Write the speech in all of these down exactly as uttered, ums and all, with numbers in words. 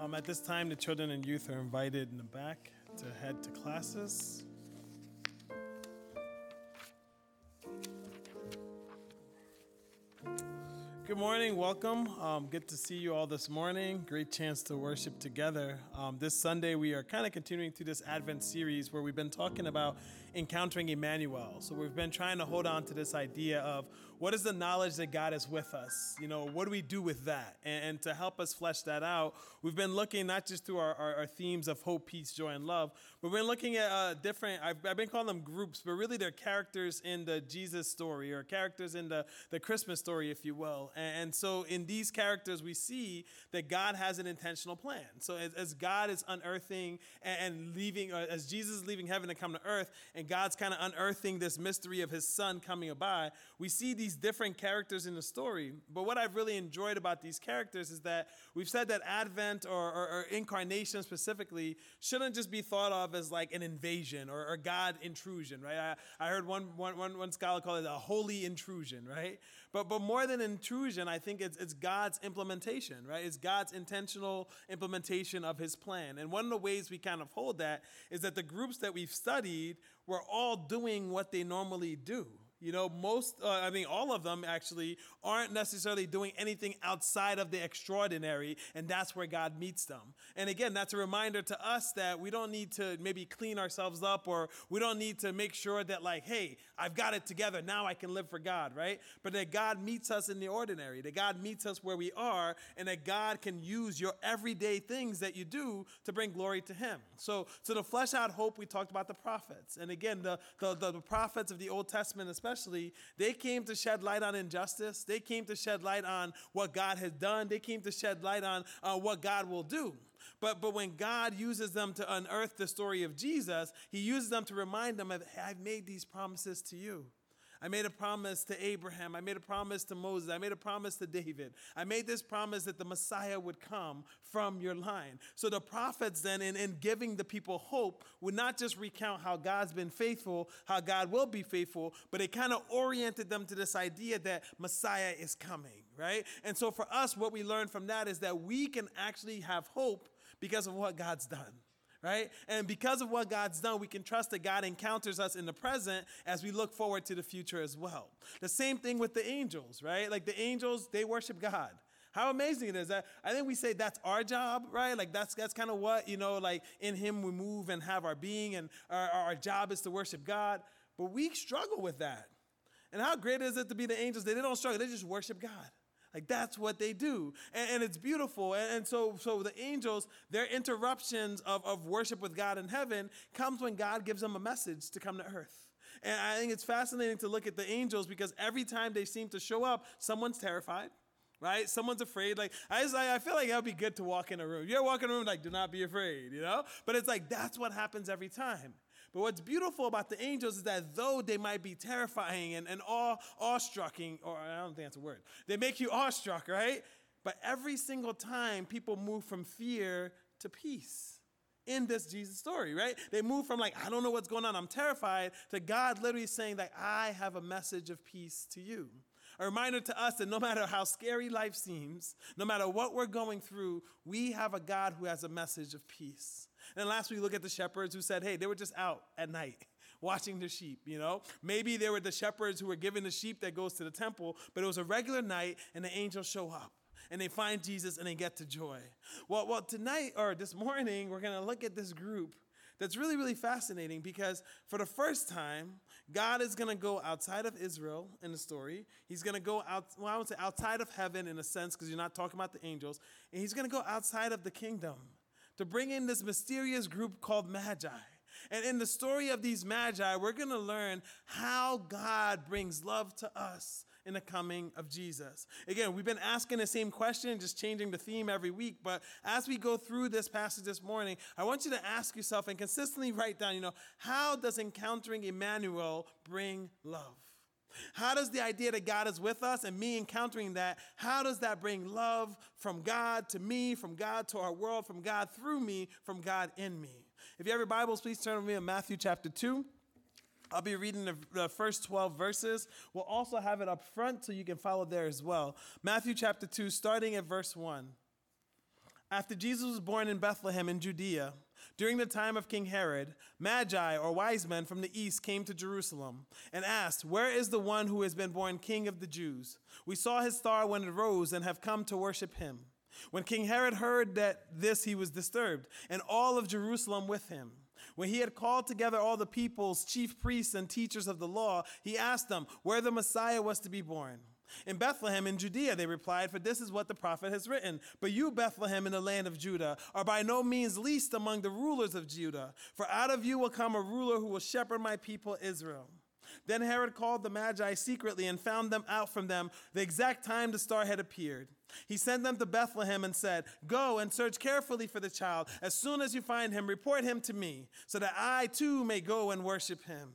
Um, at this time, the children and youth are invited in the back to head to classes. Good morning, welcome. Um, good to see you all this morning. Great chance to worship together. Um, this Sunday, we are kind of continuing through this Advent series where we've been talking about encountering Emmanuel. So we've been trying to hold on to this idea of what is the knowledge that God is with us? You know, what do we do with that? And, and to help us flesh that out, we've been looking not just through our, our, our themes of hope, peace, joy, and love, but we're looking at uh, different, I've, I've been calling them groups, but really they're characters in the Jesus story or characters in the, the Christmas story, if you will. And so in these characters, we see that God has an intentional plan. So as, as God is unearthing and leaving, or as Jesus is leaving heaven to come to earth, and God's kind of unearthing this mystery of his son coming by, we see these different characters in the story. But what I've really enjoyed about these characters is that we've said that Advent or, or, or incarnation specifically shouldn't just be thought of as like an invasion or, or God intrusion, right? I, I heard one, one, one, one scholar call it a holy intrusion, right? But, but more than intrusion, I think it's, it's God's implementation, right? It's God's intentional implementation of his plan. And one of the ways we kind of hold that is that the groups that we've studied were all doing what they normally do. You know, most, uh, I mean, all of them actually aren't necessarily doing anything outside of the extraordinary, and that's where God meets them. And again, that's a reminder to us that we don't need to maybe clean ourselves up, or we don't need to make sure that like, hey, I've got it together, now I can live for God, right? But that God meets us in the ordinary, that God meets us where we are, and that God can use your everyday things that you do to bring glory to him. So, so to flesh out hope, we talked about the prophets. And again, the, the, the, the prophets of the Old Testament especially, they came to shed light on injustice. They came to shed light on what God has done. They came to shed light on uh, what God will do. But but when God uses them to unearth the story of Jesus, he uses them to remind them of, hey, I've made these promises to you. I made a promise to Abraham. I made a promise to Moses. I made a promise to David. I made this promise that the Messiah would come from your line. So the prophets then, in, in giving the people hope, would not just recount how God's been faithful, how God will be faithful, but it kind of oriented them to this idea that Messiah is coming, right? And so for us, what we learn from that is that we can actually have hope because of what God's done. Right? And because of what God's done, we can trust that God encounters us in the present as we look forward to the future as well. The same thing with the angels, right? Like the angels, they worship God. How amazing it is that I think we say that's our job, right? Like that's that's kind of what, you know, like in him we move and have our being, and our, our job is to worship God. But we struggle with that. And how great is it to be the angels? They, they don't struggle. They just worship God. Like, that's what they do. And, and it's beautiful. And, and so so the angels, their interruptions of, of worship with God in heaven comes when God gives them a message to come to earth. And I think it's fascinating to look at the angels because every time they seem to show up, someone's terrified, right? Someone's afraid. Like, I just, I feel like that would be good to walk in a room. You're walking in a room, like, do not be afraid, you know? But it's like, that's what happens every time. But what's beautiful about the angels is that though they might be terrifying and, and awe, awestrucking, or I don't think that's a word, they make you awestruck, right? But every single time people move from fear to peace in this Jesus story, right? They move from like, I don't know what's going on, I'm terrified, to God literally saying like, I have a message of peace to you. A reminder to us that no matter how scary life seems, no matter what we're going through, we have a God who has a message of peace. And last we look at the shepherds who said, hey, they were just out at night watching the sheep, you know. Maybe they were the shepherds who were giving the sheep that goes to the temple, but it was a regular night and the angels show up and they find Jesus and they get to joy. Well, well, tonight or this morning, we're going to look at this group that's really, really fascinating because for the first time, God is going to go outside of Israel in the story. He's going to go out, well, I would say outside of heaven in a sense because you're not talking about the angels. And he's going to go outside of the kingdom to bring in this mysterious group called Magi. And in the story of these Magi, we're going to learn how God brings love to us in the coming of Jesus. Again, we've been asking the same question, just changing the theme every week. But as we go through this passage this morning, I want you to ask yourself and consistently write down, you know, how does encountering Emmanuel bring love? How does the idea that God is with us and me encountering that, how does that bring love from God to me, from God to our world, from God through me, from God in me? If you have your Bibles, please turn with me to Matthew chapter two. I'll be reading the, the first twelve verses. We'll also have it up front so you can follow there as well. Matthew chapter two, starting at verse one. After Jesus was born in Bethlehem in Judea, during the time of King Herod, Magi, or wise men from the east, came to Jerusalem and asked, "Where is the one who has been born King of the Jews? We saw his star when it rose and have come to worship him." When King Herod heard that this, he was disturbed, and all of Jerusalem with him. When he had called together all the people's chief priests and teachers of the law, he asked them where the Messiah was to be born. "In Bethlehem in Judea," they replied, "for this is what the prophet has written. But you, Bethlehem, in the land of Judah, are by no means least among the rulers of Judah, for out of you will come a ruler who will shepherd my people Israel." Then Herod called the Magi secretly and found them out from them the exact time the star had appeared. He sent them to Bethlehem and said, "Go and search carefully for the child. As soon as you find him, report him to me, so that I too may go and worship him."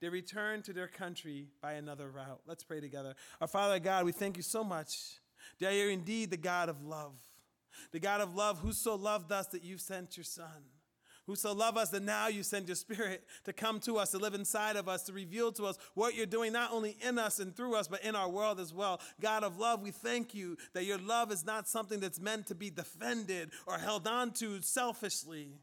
they returned to their country by another route. Let's pray together. Our Father God, we thank you so much that you're indeed the God of love, the God of love who so loved us that you sent your Son, who so loved us that now you send your Spirit to come to us, to live inside of us, to reveal to us what you're doing not only in us and through us, but in our world as well. God of love, we thank you that your love is not something that's meant to be defended or held on to selfishly,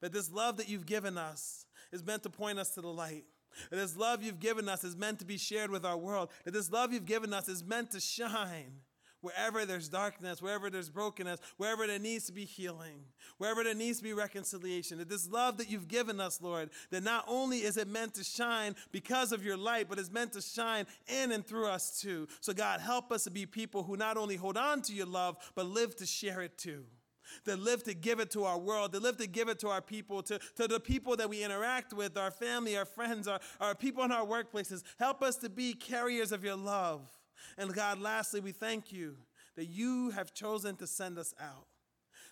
but this love that you've given us is meant to point us to the light. That this love you've given us is meant to be shared with our world. That this love you've given us is meant to shine wherever there's darkness, wherever there's brokenness, wherever there needs to be healing, wherever there needs to be reconciliation. That this love that you've given us, Lord, that not only is it meant to shine because of your light, but it's meant to shine in and through us too. So God, help us to be people who not only hold on to your love, but live to share it too. That live to give it to our world, that live to give it to our people, to, to the people that we interact with, our family, our friends, our, our people in our workplaces. Help us to be carriers of your love. And God, lastly, we thank you that you have chosen to send us out.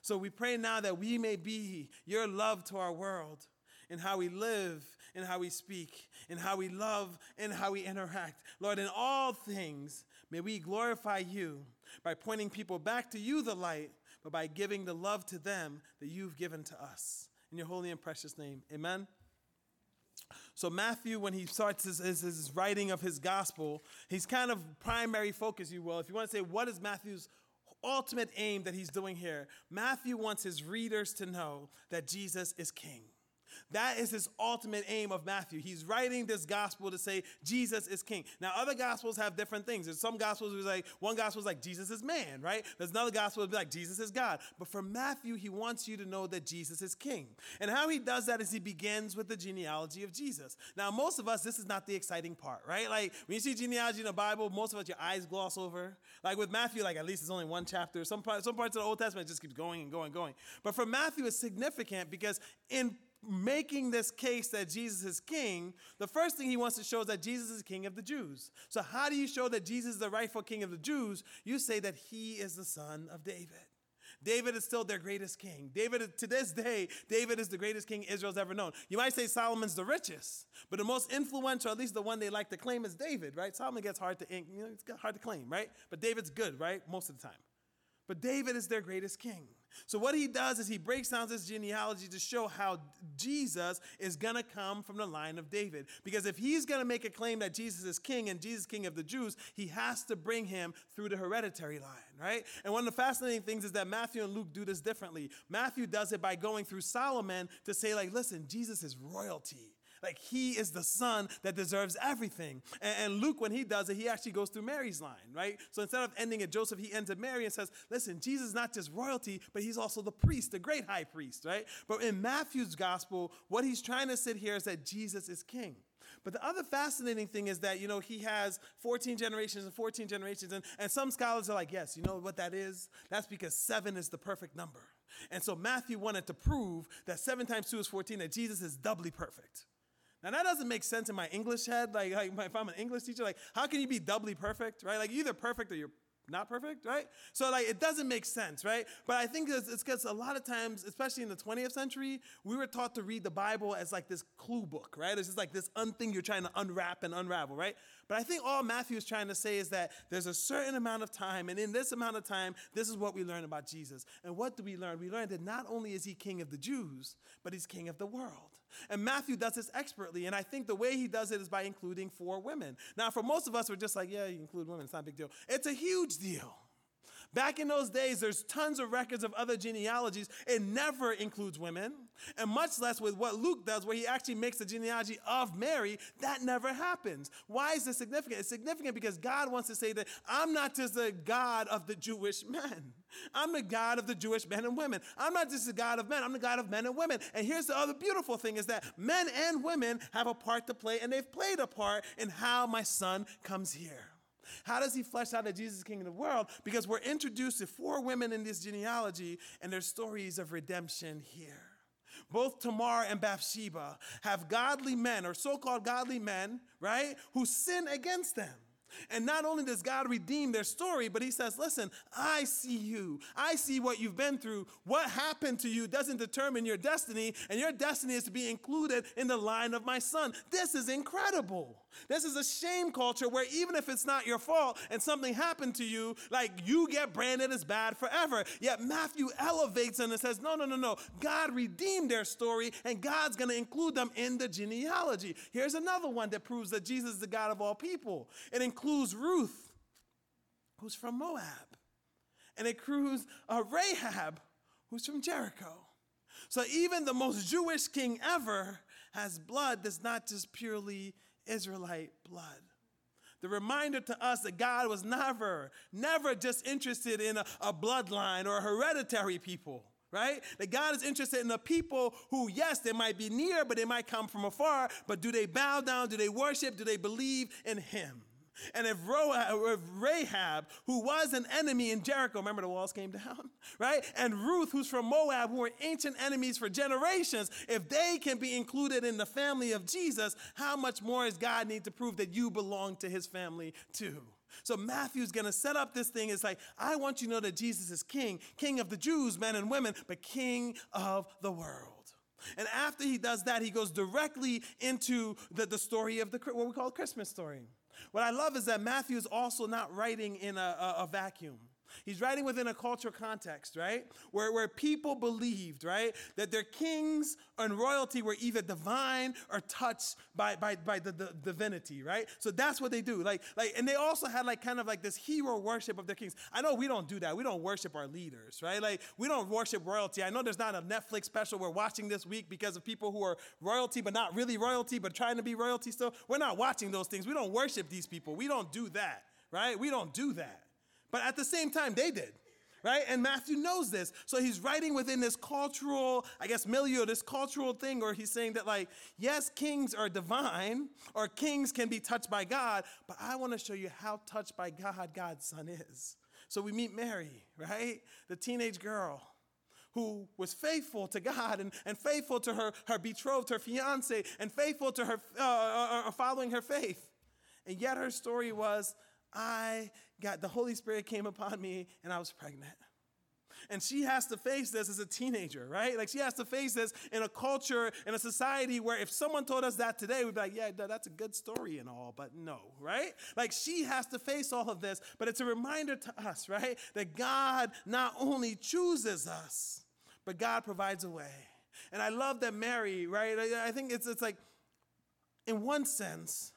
So we pray now that we may be your love to our world in how we live, in how we speak, in how we love, in how we interact. Lord, in all things, may we glorify you by pointing people back to you, the light, but by giving the love to them that you've given to us. In your holy and precious name, amen. So Matthew, when he starts his, his, his writing of his gospel, he's kind of primary focus, you will. If you want to say, what is Matthew's ultimate aim that he's doing here? Matthew wants his readers to know that Jesus is king. That is his ultimate aim of Matthew. He's writing this gospel to say Jesus is king. Now, other gospels have different things. There's some gospels who's like, one gospel is like Jesus is man, right? There's another gospel that's like Jesus is God. But for Matthew, he wants you to know that Jesus is king. And how he does that is he begins with the genealogy of Jesus. Now, most of us, this is not the exciting part, right? Like when you see genealogy in the Bible, most of us, your eyes gloss over. Like with Matthew, like at least it's only one chapter. Some, part, some parts of the Old Testament just keeps going and going and going. But for Matthew, it's significant because in making this case that Jesus is king, the first thing he wants to show is that Jesus is king of the Jews. So how do you show that Jesus is the rightful king of the Jews? You say that he is the son of David. David is still their greatest king. David, to this day, David is the greatest king Israel's ever known. You might say Solomon's the richest, but the most influential, at least the one they like to claim, is David, right? Solomon gets hard to, you know, it's hard to claim, right? But David's good, right? Most of the time. But David is their greatest king. So what he does is he breaks down this genealogy to show how Jesus is going to come from the line of David. Because if he's going to make a claim that Jesus is king and Jesus is king of the Jews, he has to bring him through the hereditary line, right? And one of the fascinating things is that Matthew and Luke do this differently. Matthew does it by going through Solomon to say, like, listen, Jesus is royalty. Like, he is the son that deserves everything. And, and Luke, when he does it, he actually goes through Mary's line, right? So instead of ending at Joseph, he ends at Mary and says, listen, Jesus is not just royalty, but he's also the priest, the great high priest, right? But in Matthew's gospel, what he's trying to sit here is that Jesus is king. But the other fascinating thing is that, you know, he has fourteen generations and fourteen generations. And, and some scholars are like, yes, you know what that is? That's because seven is the perfect number. And so Matthew wanted to prove that seven times two is fourteen, that Jesus is doubly perfect. Now, that doesn't make sense in my English head. Like, like, if I'm an English teacher, like, how can you be doubly perfect, right? Like, you're either perfect or you're not perfect, right? So like it doesn't make sense, right? But I think it's because a lot of times, especially in the twentieth century, we were taught to read the Bible as like this clue book, right? It's just like this unthing you're trying to unwrap and unravel, right? But I think all Matthew is trying to say is that there's a certain amount of time, and in this amount of time, this is what we learn about Jesus. And what do we learn? We learn that not only is he king of the Jews, but he's king of the world. And Matthew does this expertly, and I think the way he does it is by including four women. Now, for most of us, we're just like, yeah, you include women, it's not a big deal. It's a huge deal. Back in those days, there's tons of records of other genealogies. It never includes women, and much less with what Luke does, where he actually makes the genealogy of Mary. That never happens. Why is this significant? It's significant because God wants to say that I'm not just the God of the Jewish men. I'm the God of the Jewish men and women. I'm not just the God of men. I'm the God of men and women. And here's the other beautiful thing is that men and women have a part to play, and they've played a part in how my son comes here. How does he flesh out that Jesus is king of the world? Because we're introduced to four women in this genealogy and their stories of redemption here. Both Tamar and Bathsheba have godly men, or so-called godly men, right, who sin against them. And not only does God redeem their story, but he says, listen, I see you. I see what you've been through. What happened to you doesn't determine your destiny, and your destiny is to be included in the line of my son. This is incredible. This is a shame culture where even if it's not your fault and something happened to you, like you get branded as bad forever. Yet Matthew elevates them and says, no, no, no, no. God redeemed their story, and God's going to include them in the genealogy. Here's another one that proves that Jesus is the God of all people. It includes includes Ruth, who's from Moab, and it includes uh, Rahab, who's from Jericho. So even the most Jewish king ever has blood that's not just purely Israelite blood. The reminder to us that God was never, never just interested in a, a bloodline or a hereditary people. Right? That God is interested in the people who, yes, they might be near, but they might come from afar. But do they bow down? Do they worship? Do they believe in him? And if Rahab, who was an enemy in Jericho, remember the walls came down, right? And Ruth, who's from Moab, who were ancient enemies for generations, if they can be included in the family of Jesus, how much more does God need to prove that you belong to his family too? So Matthew's going to set up this thing. It's like, I want you to know that Jesus is king, king of the Jews, men and women, but king of the world. And after he does that, he goes directly into the, the story of the what we call the Christmas story. What I love is that Matthew is also not writing in a, a, a vacuum. He's writing within a cultural context, right? Where, where people believed, right, that their kings and royalty were either divine or touched by, by, by the, the divinity, right? So that's what they do. Like, like, and they also had like kind of like this hero worship of their kings. I know we don't do that. We don't worship our leaders, right? Like we don't worship royalty. I know there's not a Netflix special we're watching this week because of people who are royalty, but not really royalty, but trying to be royalty still. We're not watching those things. We don't worship these people. We don't do that, right? We don't do that. But at the same time, they did, right? And Matthew knows this. So he's writing within this cultural, I guess, milieu, this cultural thing where he's saying that, like, yes, kings are divine or kings can be touched by God, but I want to show you how touched by God God's son is. So we meet Mary, right? The teenage girl who was faithful to God and, and faithful to her, her betrothed, her fiancé, and faithful to her uh, following her faith. And yet her story was, I got, the Holy Spirit came upon me and I was pregnant. And she has to face this as a teenager, right? Like she has to face this in a culture, in a society where if someone told us that today, we'd be like, yeah, that's a good story and all, but no, right? Like she has to face all of this, but it's a reminder to us, right? That God not only chooses us, but God provides a way. And I love that Mary, right? I think it's it's like, in one sense,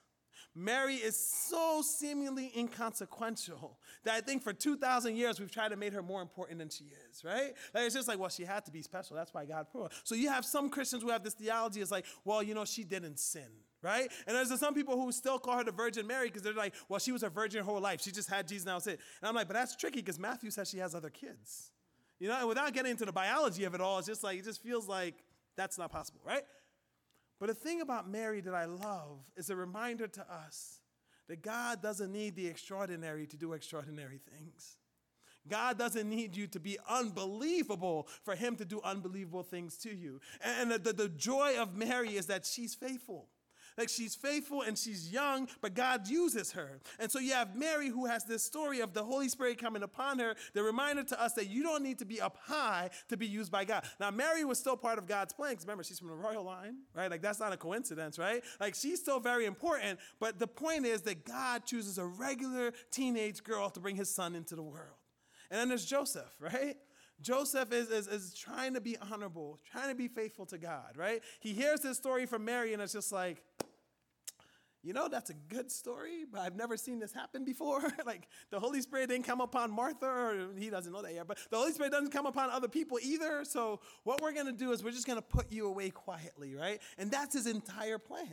Mary is so seemingly inconsequential that I think for two thousand years we've tried to make her more important than she is, right? Like it's just like, well, she had to be special. That's why God put her. So you have some Christians who have this theology. It's like, well, you know, she didn't sin, right? And there's some people who still call her the Virgin Mary because they're like, well, she was a virgin her whole life. She just had Jesus, now it's it. And I'm like, but that's tricky because Matthew says she has other kids. You know, and without getting into the biology of it all, it's just like, it just feels like that's not possible, right? But the thing about Mary that I love is a reminder to us that God doesn't need the extraordinary to do extraordinary things. God doesn't need you to be unbelievable for him to do unbelievable things to you. And the, the, the joy of Mary is that she's faithful. Like, she's faithful and she's young, but God uses her. And so you have Mary, who has this story of the Holy Spirit coming upon her, the reminder to us that you don't need to be up high to be used by God. Now, Mary was still part of God's plan, because remember, she's from the royal line, right? Like, that's not a coincidence, right? Like, she's still very important, but the point is that God chooses a regular teenage girl to bring his son into the world. And then there's Joseph, right? Joseph is, is, is trying to be honorable, trying to be faithful to God, right? He hears this story from Mary and it's just like, you know, that's a good story, but I've never seen this happen before. Like, the Holy Spirit didn't come upon Martha, or he doesn't know that yet, but the Holy Spirit doesn't come upon other people either. So what we're going to do is we're just going to put you away quietly, right? And that's his entire plan.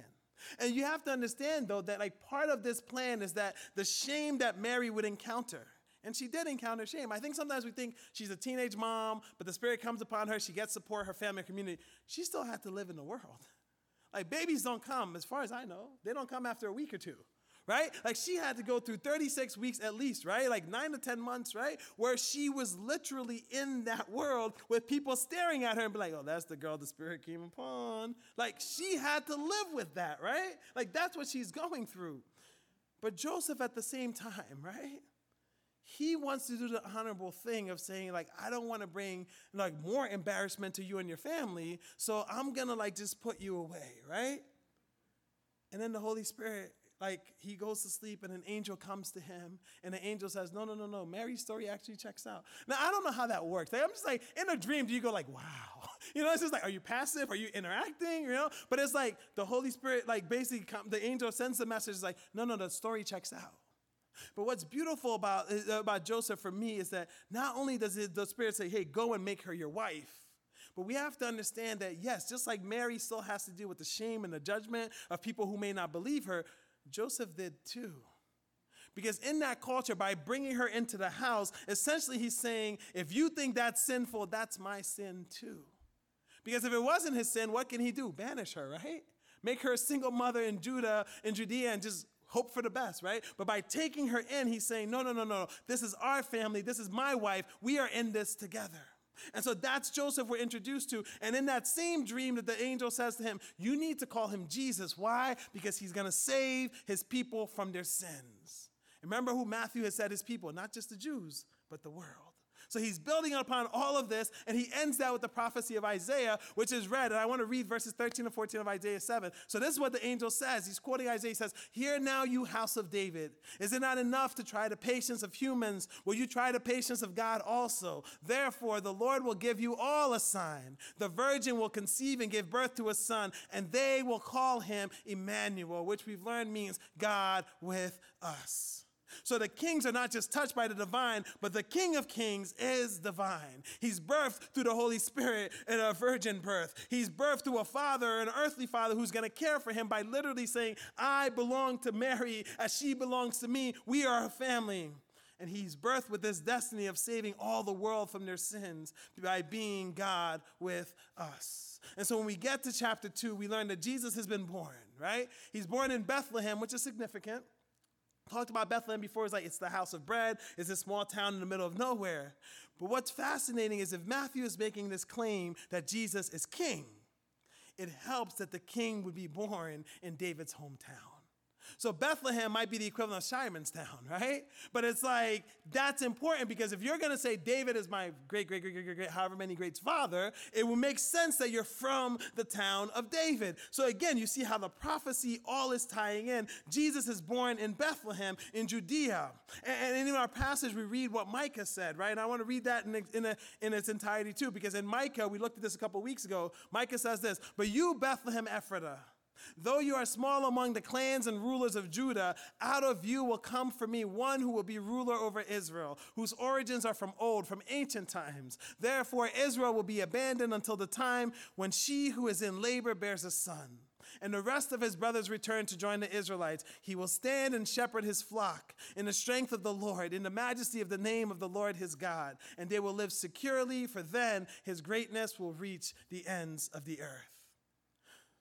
And you have to understand, though, that like part of this plan is that the shame that Mary would encounter. And she did encounter shame. I think sometimes we think she's a teenage mom, but the Spirit comes upon her. She gets support, her family, community. She still had to live in the world. Like, babies don't come, as far as I know. They don't come after a week or two, right? Like, she had to go through thirty-six weeks at least, right? Like, nine to ten months, right? Where she was literally in that world with people staring at her and be like, oh, that's the girl the Spirit came upon. Like, she had to live with that, right? Like, that's what she's going through. But Joseph at the same time, right? He wants to do the honorable thing of saying, like, I don't want to bring, like, more embarrassment to you and your family, so I'm going to, like, just put you away, right? And then the Holy Spirit, like, he goes to sleep, and an angel comes to him, and the angel says, no, no, no, no, Mary's story actually checks out. Now, I don't know how that works. Like, I'm just like, in a dream, do you go like, wow? You know, it's just like, are you passive? Are you interacting? You know? But it's like the Holy Spirit, like, basically, come, the angel sends the message, like, no, no, the story checks out. But what's beautiful about, about Joseph for me is that not only does it, the Spirit say, hey, go and make her your wife, but we have to understand that, yes, just like Mary still has to deal with the shame and the judgment of people who may not believe her, Joseph did too. Because in that culture, by bringing her into the house, essentially he's saying, if you think that's sinful, that's my sin too. Because if it wasn't his sin, what can he do? Banish her, right? Make her a single mother in Judah, in Judea, and just hope for the best, right? But by taking her in, he's saying, no, no, no, no, this is our family. This is my wife. We are in this together. And so that's Joseph we're introduced to. And in that same dream that the angel says to him, you need to call him Jesus. Why? Because he's going to save his people from their sins. Remember who Matthew has said his people, not just the Jews, but the world. So he's building upon all of this, and he ends that with the prophecy of Isaiah, which is read. And I want to read verses thirteen and fourteen of Isaiah seven. So this is what the angel says. He's quoting Isaiah. He says, hear now, you house of David. Is it not enough to try the patience of humans? Will you try the patience of God also? Therefore, the Lord will give you all a sign. The virgin will conceive and give birth to a son, and they will call him Emmanuel, which we've learned means God with us. So the kings are not just touched by the divine, but the King of Kings is divine. He's birthed through the Holy Spirit in a virgin birth. He's birthed through a father, an earthly father, who's going to care for him by literally saying, I belong to Mary as she belongs to me. We are a family. And he's birthed with this destiny of saving all the world from their sins by being God with us. And so when we get to chapter two, we learn that Jesus has been born, right? He's born in Bethlehem, which is significant. Talked about Bethlehem before. It's like, it's the house of bread. It's a small town in the middle of nowhere. But what's fascinating is if Matthew is making this claim that Jesus is king, it helps that the king would be born in David's hometown. So Bethlehem might be the equivalent of Shimon's town, right? But it's like, that's important, because if you're going to say David is my great, great, great, great, great, however many greats father, it will make sense that you're from the town of David. So again, you see how the prophecy all is tying in. Jesus is born in Bethlehem in Judea. And, and in our passage, we read what Micah said, right? And I want to read that in, in, a, in its entirety too, because in Micah, we looked at this a couple weeks ago. Micah says this, but you, Bethlehem Ephrathah, though you are small among the clans and rulers of Judah, out of you will come for me one who will be ruler over Israel, whose origins are from old, from ancient times. Therefore, Israel will be abandoned until the time when she who is in labor bears a son. And the rest of his brothers return to join the Israelites. He will stand and shepherd his flock in the strength of the Lord, in the majesty of the name of the Lord his God. And they will live securely, for then his greatness will reach the ends of the earth.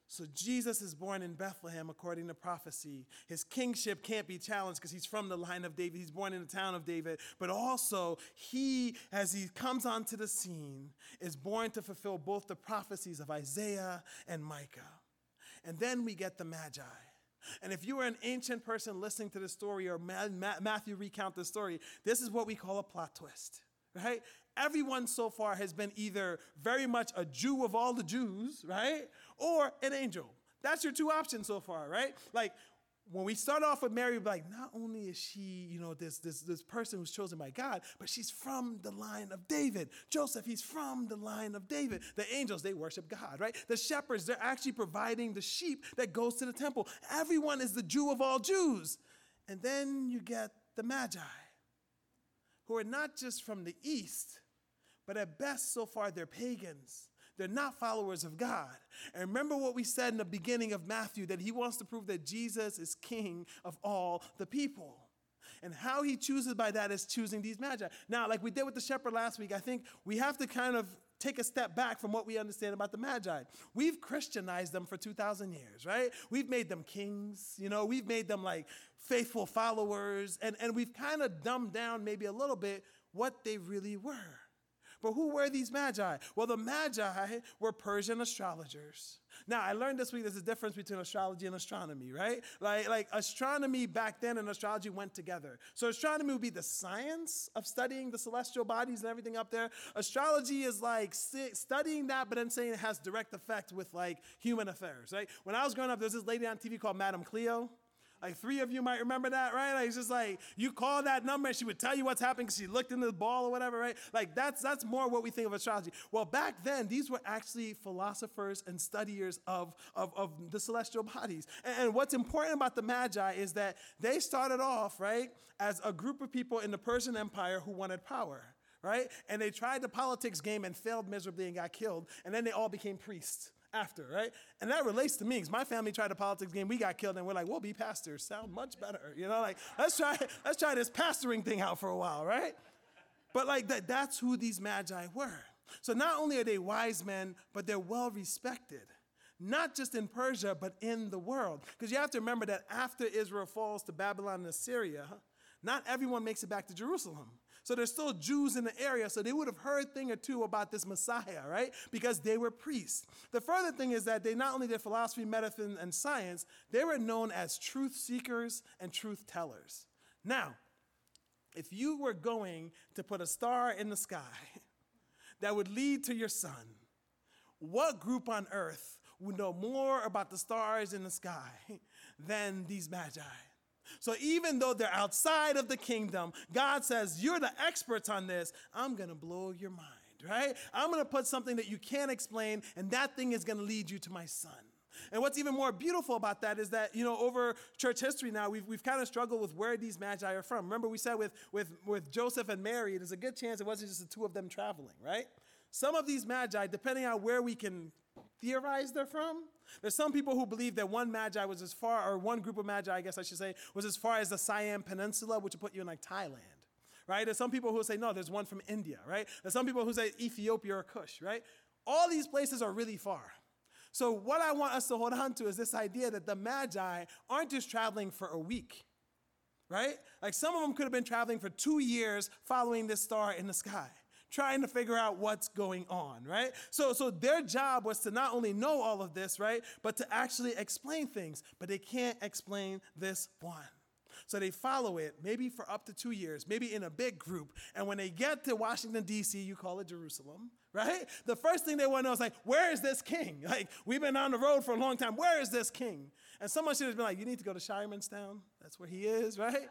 So Jesus is born in Bethlehem according to prophecy. His kingship can't be challenged because he's from the line of David. He's born in the town of David. But also, he, as he comes onto the scene, is born to fulfill both the prophecies of Isaiah and Micah. And then we get the Magi. And if you are an ancient person listening to this story or Ma- Ma- Matthew recount the story, this is what we call a plot twist, right? Everyone so far has been either very much a Jew of all the Jews, right? Or an angel. That's your two options so far, right? Like, when we start off with Mary, we're like, not only is she, you know, this, this, this person who's chosen by God, but she's from the line of David. Joseph, he's from the line of David. The angels, they worship God, right? The shepherds, they're actually providing the sheep that goes to the temple. Everyone is the Jew of all Jews. And then you get the Magi, who are not just from the east, but at best so far they're pagans. They're not followers of God. And remember what we said in the beginning of Matthew, that he wants to prove that Jesus is king of all the people. And how he chooses by that is choosing these Magi. Now, like we did with the shepherd last week, I think we have to kind of take a step back from what we understand about the Magi. We've Christianized them for two thousand years, right? We've made them kings, you know, we've made them like faithful followers, and, and we've kind of dumbed down maybe a little bit what they really were. But who were these Magi? Well, the Magi were Persian astrologers. Now, I learned this week there's a difference between astrology and astronomy, right? Like, like astronomy back then and astrology went together. So astronomy would be the science of studying the celestial bodies and everything up there. Astrology is like studying that, but then saying it has direct effect with like human affairs, right? When I was growing up, there's this lady on T V called Madame Cleo. Like three of you might remember that, right? Like it's just like you call that number and she would tell you what's happening because she looked into the ball or whatever, right? Like that's that's more what we think of astrology. Well, back then, these were actually philosophers and studiers of, of, of the celestial bodies. And, and what's important about the Magi is that they started off, right, as a group of people in the Persian Empire who wanted power, right? And they tried the politics game and failed miserably and got killed. And then they all became priests after, right? And that relates to me, because my family tried a politics game, we got killed, and we're like, we'll be pastors, sound much better, you know, like, let's try let's try this pastoring thing out for a while, right? But like, that that's who these Magi were. So not only are they wise men, but they're well-respected, not just in Persia, but in the world. Because you have to remember that after Israel falls to Babylon and Assyria, not everyone makes it back to Jerusalem. So there's still Jews in the area, so they would have heard a thing or two about this Messiah, right? Because they were priests. The further thing is that they not only did philosophy, medicine, and science, they were known as truth seekers and truth tellers. Now, if you were going to put a star in the sky that would lead to your son, what group on earth would know more about the stars in the sky than these Magi? So even though they're outside of the kingdom, God says, you're the experts on this. I'm going to blow your mind, right? I'm going to put something that you can't explain, and that thing is going to lead you to my son. And what's even more beautiful about that is that, you know, over church history now, we've we've kind of struggled with where these Magi are from. Remember we said with, with, with Joseph and Mary, there's a good chance it wasn't just the two of them traveling, right? Some of these Magi, depending on where we can theorize they're from, there's some people who believe that one Magi was as far, or one group of Magi, I guess I should say, was as far as the Siam Peninsula, which would put you in like Thailand, right? There's some people who say, no, there's one from India, right? There's some people who say Ethiopia or Kush, right? All these places are really far. So what I want us to hold on to is this idea that the Magi aren't just traveling for a week, right? Like some of them could have been traveling for two years following this star in the sky, trying to figure out what's going on, right? So so their job was to not only know all of this, right, but to actually explain things. But they can't explain this one. So they follow it, maybe for up to two years, maybe in a big group. And when they get to Washington, D C, you call it Jerusalem, right? The first thing they want to know is like, where is this king? Like, we've been on the road for a long time. Where is this king? And someone should have been like, you need to go to Shiremanstown. That's where he is, right?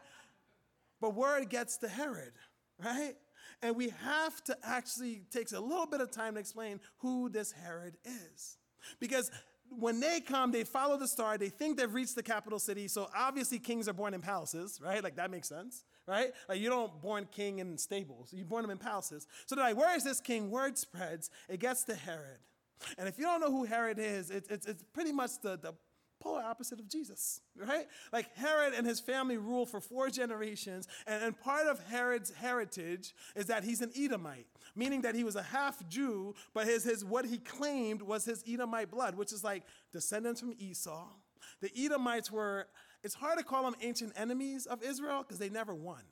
But word gets to Herod, right? And we have to actually take a little bit of time to explain who this Herod is. Because when they come, they follow the star. They think they've reached the capital city. So obviously kings are born in palaces, right? Like that makes sense, right? Like you don't born king in stables. You born him in palaces. So they're like, where is this king? Word spreads. It gets to Herod. And if you don't know who Herod is, it, it's, it's pretty much the, the polar opposite of Jesus, right? Like Herod and his family ruled for four generations, and, and part of Herod's heritage is that he's an Edomite, meaning that he was a half Jew, but his his what he claimed was his Edomite blood, which is like descendants from Esau. The Edomites were, it's hard to call them ancient enemies of Israel because they never won.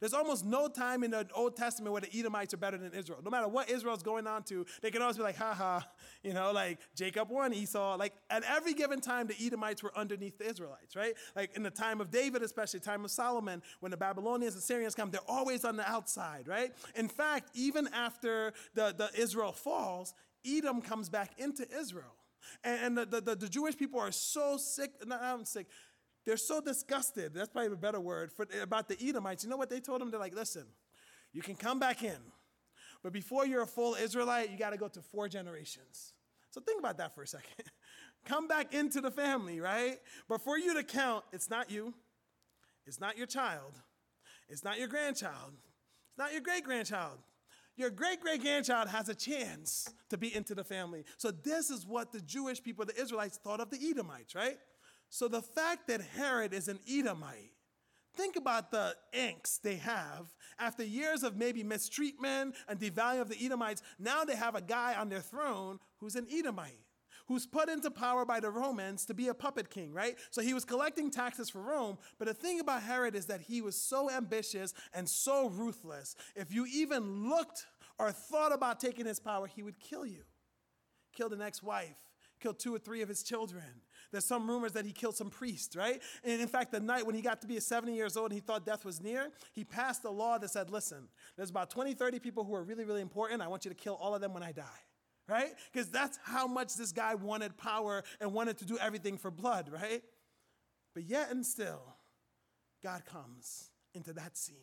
There's almost no time in the Old Testament where the Edomites are better than Israel. No matter what Israel's going on to, they can always be like, ha ha, you know, like Jacob won, Esau. Like at every given time, the Edomites were underneath the Israelites, right? Like in the time of David, especially the time of Solomon, when the Babylonians and Syrians come, they're always on the outside, right? In fact, even after the, the Israel falls, Edom comes back into Israel. And, and the, the, the Jewish people are so sick, not, not sick, they're so disgusted, that's probably a better word, for, about the Edomites. You know what they told them? They're like, listen, you can come back in, but before you're a full Israelite, you got to go to four generations. So think about that for a second. Come back into the family, right? But for you to count, it's not you, it's not your child, it's not your grandchild, it's not your great-grandchild. Your great-great-grandchild has a chance to be into the family. So this is what the Jewish people, the Israelites, thought of the Edomites, right? So the fact that Herod is an Edomite, think about the angst they have. After years of maybe mistreatment and devaluing of the Edomites, now they have a guy on their throne who's an Edomite, who's put into power by the Romans to be a puppet king, right? So he was collecting taxes for Rome, but the thing about Herod is that he was so ambitious and so ruthless. If you even looked or thought about taking his power, he would kill you. Kill the next wife, kill two or three of his children. There's some rumors that he killed some priests, right? And in fact, the night when he got to be seventy years old and he thought death was near, he passed a law that said, listen, there's about twenty, thirty people who are really, really important. I want you to kill all of them when I die. Right? Because that's how much this guy wanted power and wanted to do everything for blood, right? But yet and still, God comes into that scene.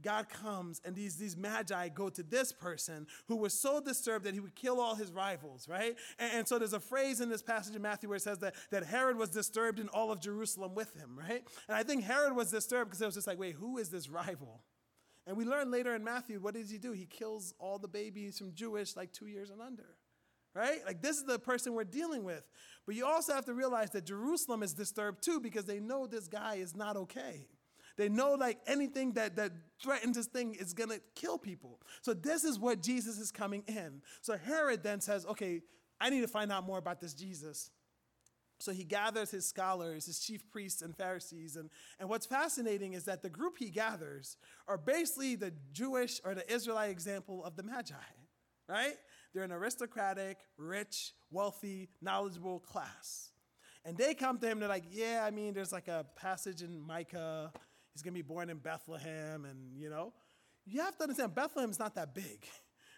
God comes and these, these magi go to this person who was so disturbed that he would kill all his rivals, right? And, and so there's a phrase in this passage in Matthew where it says that, that Herod was disturbed in all of Jerusalem with him, right? And I think Herod was disturbed because it was just like, wait, who is this rival? And we learn later in Matthew, what does he do? He kills all the babies from Jewish, like two years and under, right? Like this is the person we're dealing with. But you also have to realize that Jerusalem is disturbed too because they know this guy is not okay. They know like anything that, that threatens this thing is going to kill people. So this is what Jesus is coming in. So Herod then says, okay, I need to find out more about this Jesus. So he gathers his scholars, his chief priests and Pharisees. And, and what's fascinating is that the group he gathers are basically the Jewish or the Israelite example of the Magi, right? They're an aristocratic, rich, wealthy, knowledgeable class. And they come to him, they're like, yeah, I mean, there's like a passage in Micah. He's going to be born in Bethlehem. And, you know, you have to understand Bethlehem's not that big,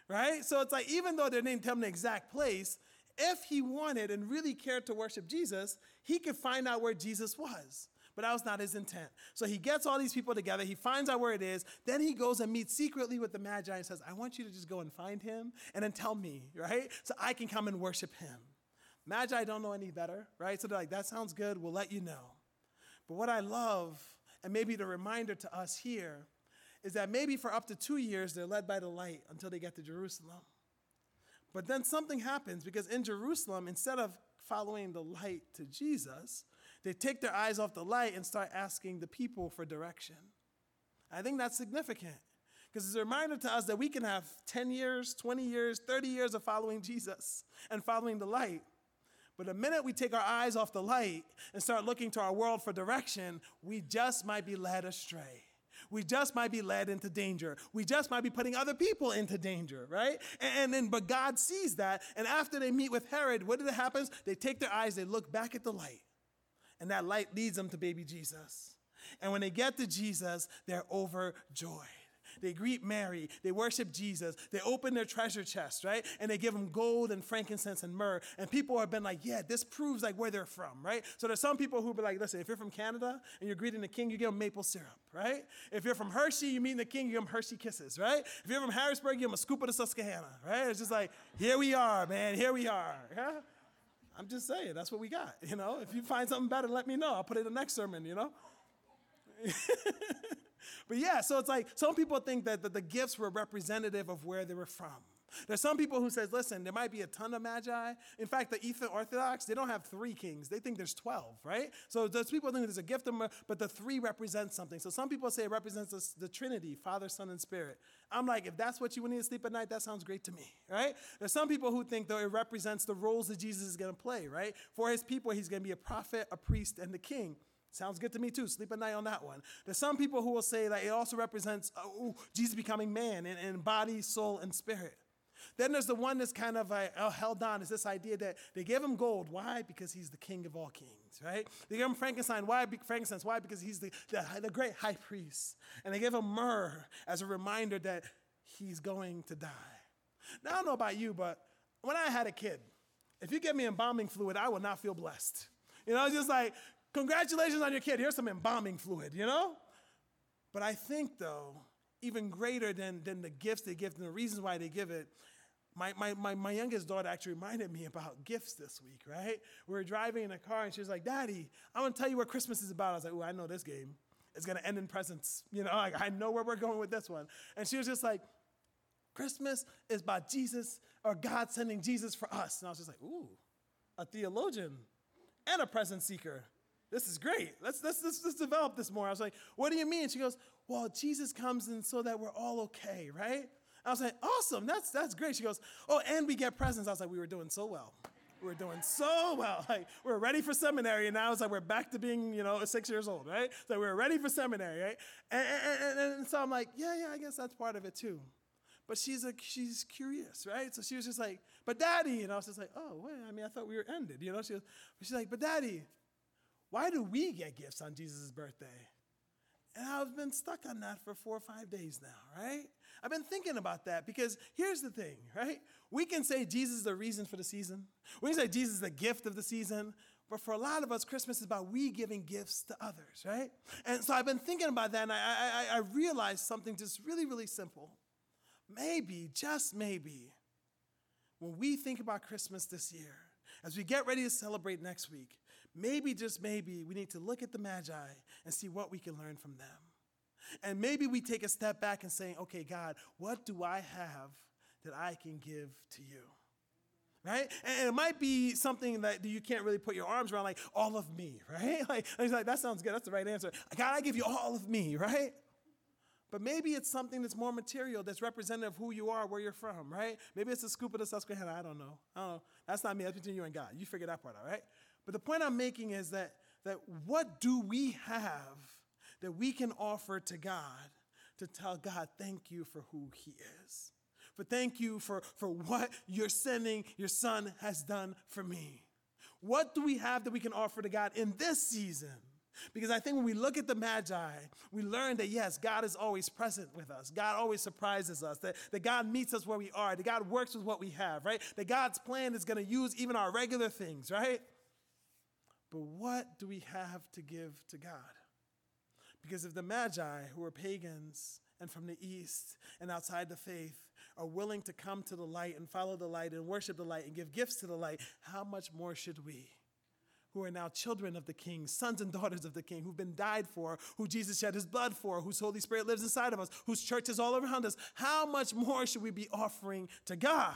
right? So it's like even though they're named him the exact place, if he wanted and really cared to worship Jesus, he could find out where Jesus was. But that was not his intent. So he gets all these people together. He finds out where it is. Then he goes and meets secretly with the Magi and says, I want you to just go and find him and then tell me, right? So I can come and worship him. Magi don't know any better, right? So they're like, that sounds good. We'll let you know. But what I love, and maybe the reminder to us here, is that maybe for up to two years, they're led by the light until they get to Jerusalem. But then something happens because in Jerusalem, instead of following the light to Jesus, they take their eyes off the light and start asking the people for direction. I think that's significant because it's a reminder to us that we can have ten years, twenty years, thirty years of following Jesus and following the light. But the minute we take our eyes off the light and start looking to our world for direction, we just might be led astray. We just might be led into danger. We just might be putting other people into danger, right? And then, but God sees that. And after they meet with Herod, what did it happen? They take their eyes, they look back at the light. And that light leads them to baby Jesus. And when they get to Jesus, they're overjoyed. They greet Mary. They worship Jesus. They open their treasure chest, right? And they give them gold and frankincense and myrrh. And people have been like, yeah, this proves like where they're from, right? So there's some people who be like, listen, if you're from Canada and you're greeting the king, you give him maple syrup, right? If you're from Hershey, you meet the king, you give him Hershey kisses, right? If you're from Harrisburg, you give him a scoop of the Susquehanna, right? It's just like, here we are, man. Here we are. Yeah? I'm just saying, that's what we got, you know? If you find something better, let me know. I'll put it in the next sermon, you know? But yeah, so it's like some people think that the, the gifts were representative of where they were from. There's some people who says, listen, there might be a ton of magi. In fact, the Eastern Orthodox, they don't have three kings. They think there's twelve, right? So those people think there's a gift, of, but the three represents something. So some people say it represents the Trinity, Father, Son, and Spirit. I'm like, if that's what you need to sleep at night, that sounds great to me, right? There's some people who think, though, it represents the roles that Jesus is going to play, right? For his people, he's going to be a prophet, a priest, and the king. Sounds good to me too. Sleep at night on that one. There's some people who will say that it also represents oh, Jesus becoming man in, in body, soul, and spirit. Then there's the one that's kind of like, oh, held on is this idea that they gave him gold. Why? Because he's the king of all kings, right? They gave him Frankenstein. Why? Frankincense. Why? Because he's the, the, the great high priest. And they gave him myrrh as a reminder that he's going to die. Now, I don't know about you, but when I had a kid, if you give me embalming fluid, I would not feel blessed. You know, just like, congratulations on your kid. Here's some embalming fluid, you know? But I think, though, even greater than, than the gifts they give and the reasons why they give it, My, my my my youngest daughter actually reminded me about gifts this week, right? We were driving in a car, and she was like, Daddy, I want to tell you what Christmas is about. I was like, oh, I know this game. It's going to end in presents. You know, like, I know where we're going with this one. And she was just like, Christmas is about Jesus or God sending Jesus for us. And I was just like, ooh, a theologian and a present seeker. This is great. Let's, let's, let's, let's develop this more. I was like, what do you mean? She goes, well, Jesus comes in so that we're all okay, right? I was like, awesome, that's that's great. She goes, oh, and we get presents. I was like, we were doing so well. We were doing so well. Like, we were ready for seminary, and now it's like we're back to being, you know, six years old, right? So we were ready for seminary, right? And, and, and, and so I'm like, yeah, yeah, I guess that's part of it too. But she's a, she's curious, right? So she was just like, but Daddy. And I was just like, oh, well, I mean, I thought we were ended. You know, she was, she's like, but Daddy, why do we get gifts on Jesus' birthday? And I've been stuck on that for four or five days now, right? I've been thinking about that because here's the thing, right? We can say Jesus is the reason for the season. We can say Jesus is the gift of the season. But for a lot of us, Christmas is about we giving gifts to others, right? And so I've been thinking about that, and I, I, I realized something just really, really simple. Maybe, just maybe, when we think about Christmas this year, as we get ready to celebrate next week, maybe, just maybe, we need to look at the Magi and see what we can learn from them. And maybe we take a step back and saying, okay, God, what do I have that I can give to you? Right? And it might be something that you can't really put your arms around, like all of me, right? Like, like that sounds good. That's the right answer. God, I give you all of me, right? But maybe it's something that's more material, that's representative of who you are, where you're from, right? Maybe it's a scoop of the Susquehanna. I don't know. I don't know. That's not me. That's between you and God. You figure that part out, right? But the point I'm making is that, that what do we have that we can offer to God to tell God, thank you for who he is. But thank you for, for what you're sending your son has done for me. What do we have that we can offer to God in this season? Because I think when we look at the Magi, we learn that, yes, God is always present with us. God always surprises us, that, that God meets us where we are, that God works with what we have, right? That God's plan is going to use even our regular things, right? But what do we have to give to God? Because if the Magi, who are pagans and from the East and outside the faith, are willing to come to the light and follow the light and worship the light and give gifts to the light, how much more should we, who are now children of the King, sons and daughters of the King, who've been died for, who Jesus shed his blood for, whose Holy Spirit lives inside of us, whose church is all around us, how much more should we be offering to God?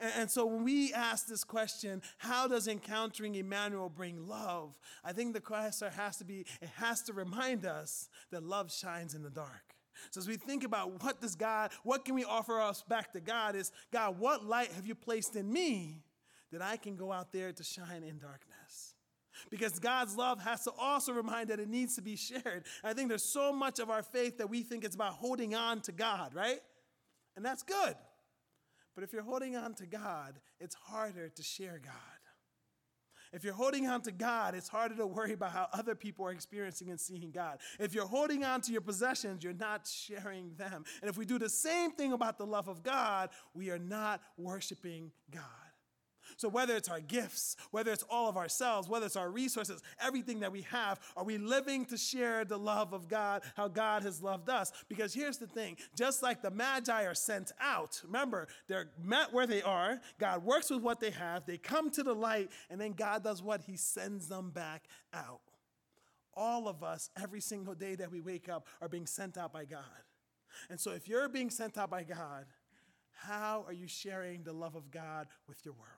And, and so when we ask this question, how does encountering Emmanuel bring love? I think the question has to be, it has to remind us that love shines in the dark. So as we think about what does God, what can we offer us back to God is, God, what light have you placed in me that I can go out there to shine in darkness? Because God's love has to also remind that it needs to be shared. I think there's so much of our faith that we think it's about holding on to God, right? And that's good. But if you're holding on to God, it's harder to share God. If you're holding on to God, it's harder to worry about how other people are experiencing and seeing God. If you're holding on to your possessions, you're not sharing them. And if we do the same thing about the love of God, we are not worshiping God. So whether it's our gifts, whether it's all of ourselves, whether it's our resources, everything that we have, are we living to share the love of God, how God has loved us? Because here's the thing, just like the Magi are sent out, remember, they're met where they are, God works with what they have, they come to the light, and then God does what? He sends them back out. All of us, every single day that we wake up, are being sent out by God. And so if you're being sent out by God, how are you sharing the love of God with your world?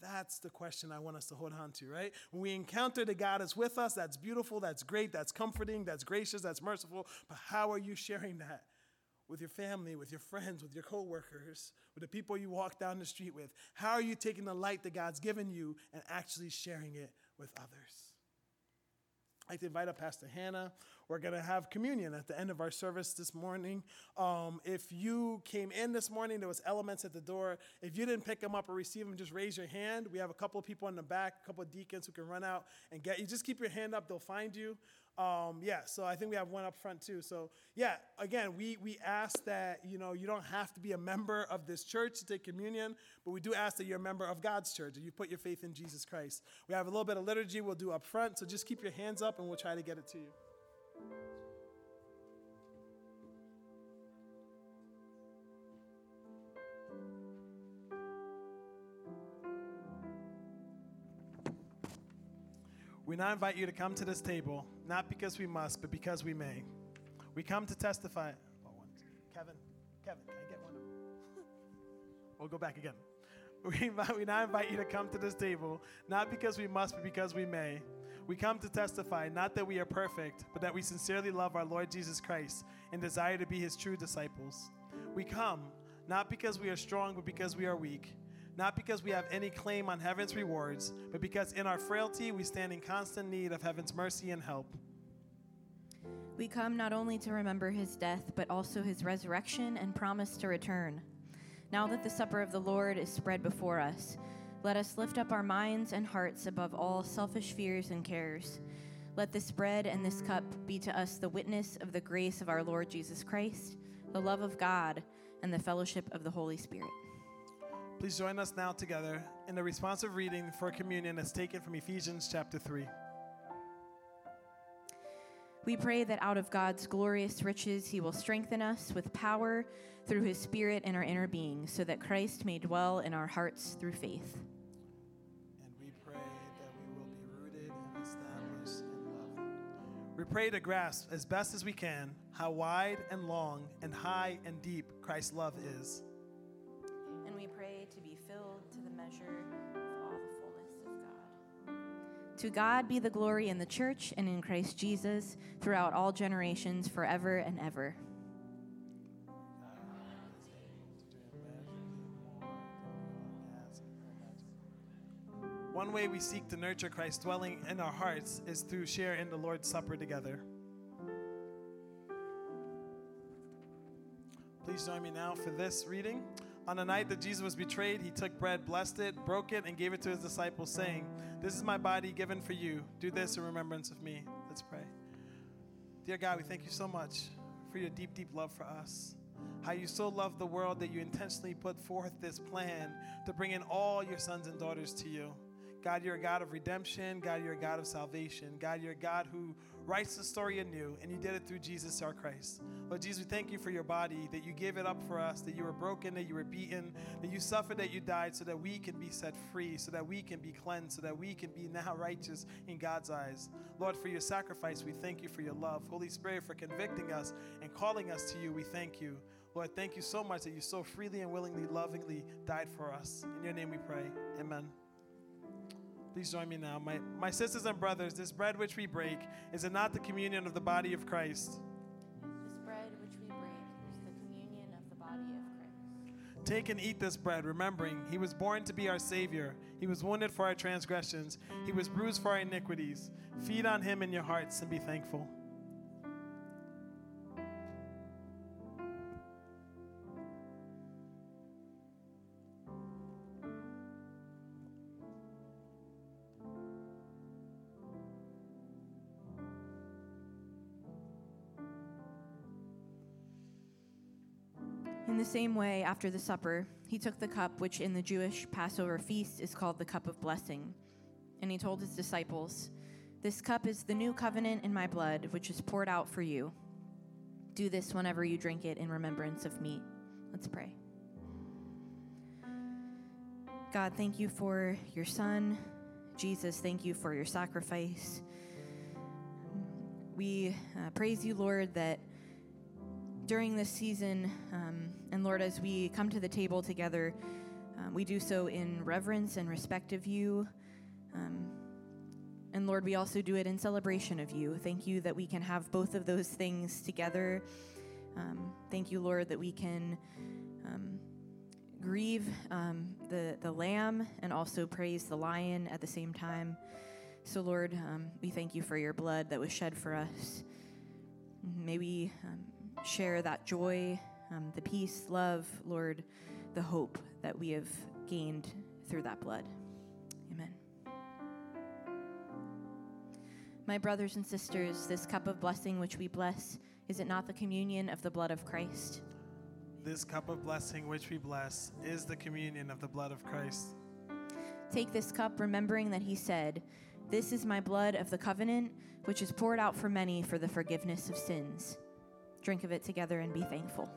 That's the question I want us to hold on to, right? When we encounter that God is with us, that's beautiful, that's great, that's comforting, that's gracious, that's merciful. But how are you sharing that with your family, with your friends, with your coworkers, with the people you walk down the street with? How are you taking the light that God's given you and actually sharing it with others? I'd like to invite up Pastor Hannah. We're going to have communion at the end of our service this morning. Um, if you came in this morning, there was elements at the door. If you didn't pick them up or receive them, just raise your hand. We have a couple of people in the back, a couple of deacons who can run out and get you. Just keep your hand up. They'll find you. Um, yeah, so I think we have one up front too. So, yeah, again, we we ask that, you know, you don't have to be a member of this church to take communion, but we do ask that you're a member of God's church, that you put your faith in Jesus Christ. We have a little bit of liturgy we'll do up front, so just keep your hands up, and we'll try to get it to you. We now invite you to come to this table, not because we must, but because we may. We come to testify. Oh, one, two. Kevin, Kevin, can I get one? We'll go back again. We, we now invite you to come to this table, not because we must, but because we may. We come to testify, not that we are perfect, but that we sincerely love our Lord Jesus Christ and desire to be his true disciples. We come, not because we are strong, but because we are weak. Not because we have any claim on heaven's rewards, but because in our frailty we stand in constant need of heaven's mercy and help. We come not only to remember his death, but also his resurrection and promise to return. Now that the supper of the Lord is spread before us, let us lift up our minds and hearts above all selfish fears and cares. Let this bread and this cup be to us the witness of the grace of our Lord Jesus Christ, the love of God, and the fellowship of the Holy Spirit. Please join us now together in the responsive reading for communion as taken from Ephesians chapter three. We pray that out of God's glorious riches he will strengthen us with power through his Spirit in our inner being, so that Christ may dwell in our hearts through faith. And we pray that we will be rooted and established in love. We pray to grasp as best as we can how wide and long and high and deep Christ's love is. And we pray to be filled to the measure of all the fullness of God. To God be the glory in the church and in Christ Jesus throughout all generations, forever and ever. One way we seek to nurture Christ dwelling in our hearts is through sharing in the Lord's Supper together. Please join me now for this reading. On the night that Jesus was betrayed, he took bread, blessed it, broke it, and gave it to his disciples, saying, "This is my body given for you. Do this in remembrance of me." Let's pray. Dear God, we thank you so much for your deep, deep love for us. How you so loved the world that you intentionally put forth this plan to bring in all your sons and daughters to you. God, you're a God of redemption. God, you're a God of salvation. God, you're a God who writes the story anew, and you did it through Jesus our Christ. Lord Jesus, we thank you for your body, that you gave it up for us, that you were broken, that you were beaten, that you suffered, that you died, so that we can be set free, so that we can be cleansed, so that we can be now righteous in God's eyes. Lord, for your sacrifice, we thank you for your love. Holy Spirit, for convicting us and calling us to you, we thank you. Lord, thank you so much that you so freely and willingly, lovingly died for us. In your name we pray. Amen. Please join me now. My, my sisters and brothers, this bread which we break, is it not the communion of the body of Christ? This bread which we break is the communion of the body of Christ. Take and eat this bread, remembering he was born to be our Savior. He was wounded for our transgressions. He was bruised for our iniquities. Feed on him in your hearts and be thankful. In the same way, after the supper, he took the cup, which in the Jewish Passover feast is called the cup of blessing. And he told his disciples, "This cup is the new covenant in my blood, which is poured out for you. Do this whenever you drink it in remembrance of me." Let's pray. God, thank you for your son. Jesus, thank you for your sacrifice. We uh, praise you, Lord, that during this season, um, and Lord, as we come to the table together, um, we do so in reverence and respect of you. Um, and Lord, we also do it in celebration of you. Thank you that we can have both of those things together. Um, thank you, Lord, that we can um, grieve um, the, the lamb and also praise the lion at the same time. So, Lord, um, we thank you for your blood that was shed for us. May we um, share that joy, um, the peace, love, Lord, the hope that we have gained through that blood. Amen. My brothers and sisters, this cup of blessing which we bless, is it not the communion of the blood of Christ? This cup of blessing which we bless is the communion of the blood of Christ. Take this cup, remembering that he said, "This is my blood of the covenant, which is poured out for many for the forgiveness of sins." Drink of it together and be thankful.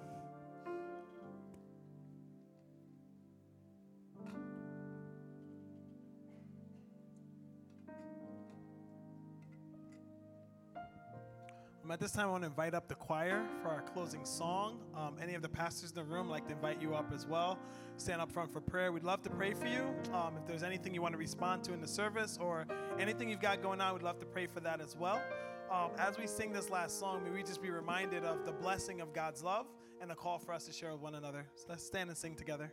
At this time, I want to invite up the choir for our closing song. Um, any of the pastors in the room, I'd like to invite you up as well. Stand up front for prayer. We'd love to pray for you. Um, if there's anything you want to respond to in the service or anything you've got going on, we'd love to pray for that as well. Um, as we sing this last song, may we just be reminded of the blessing of God's love and a call for us to share with one another. So let's stand and sing together.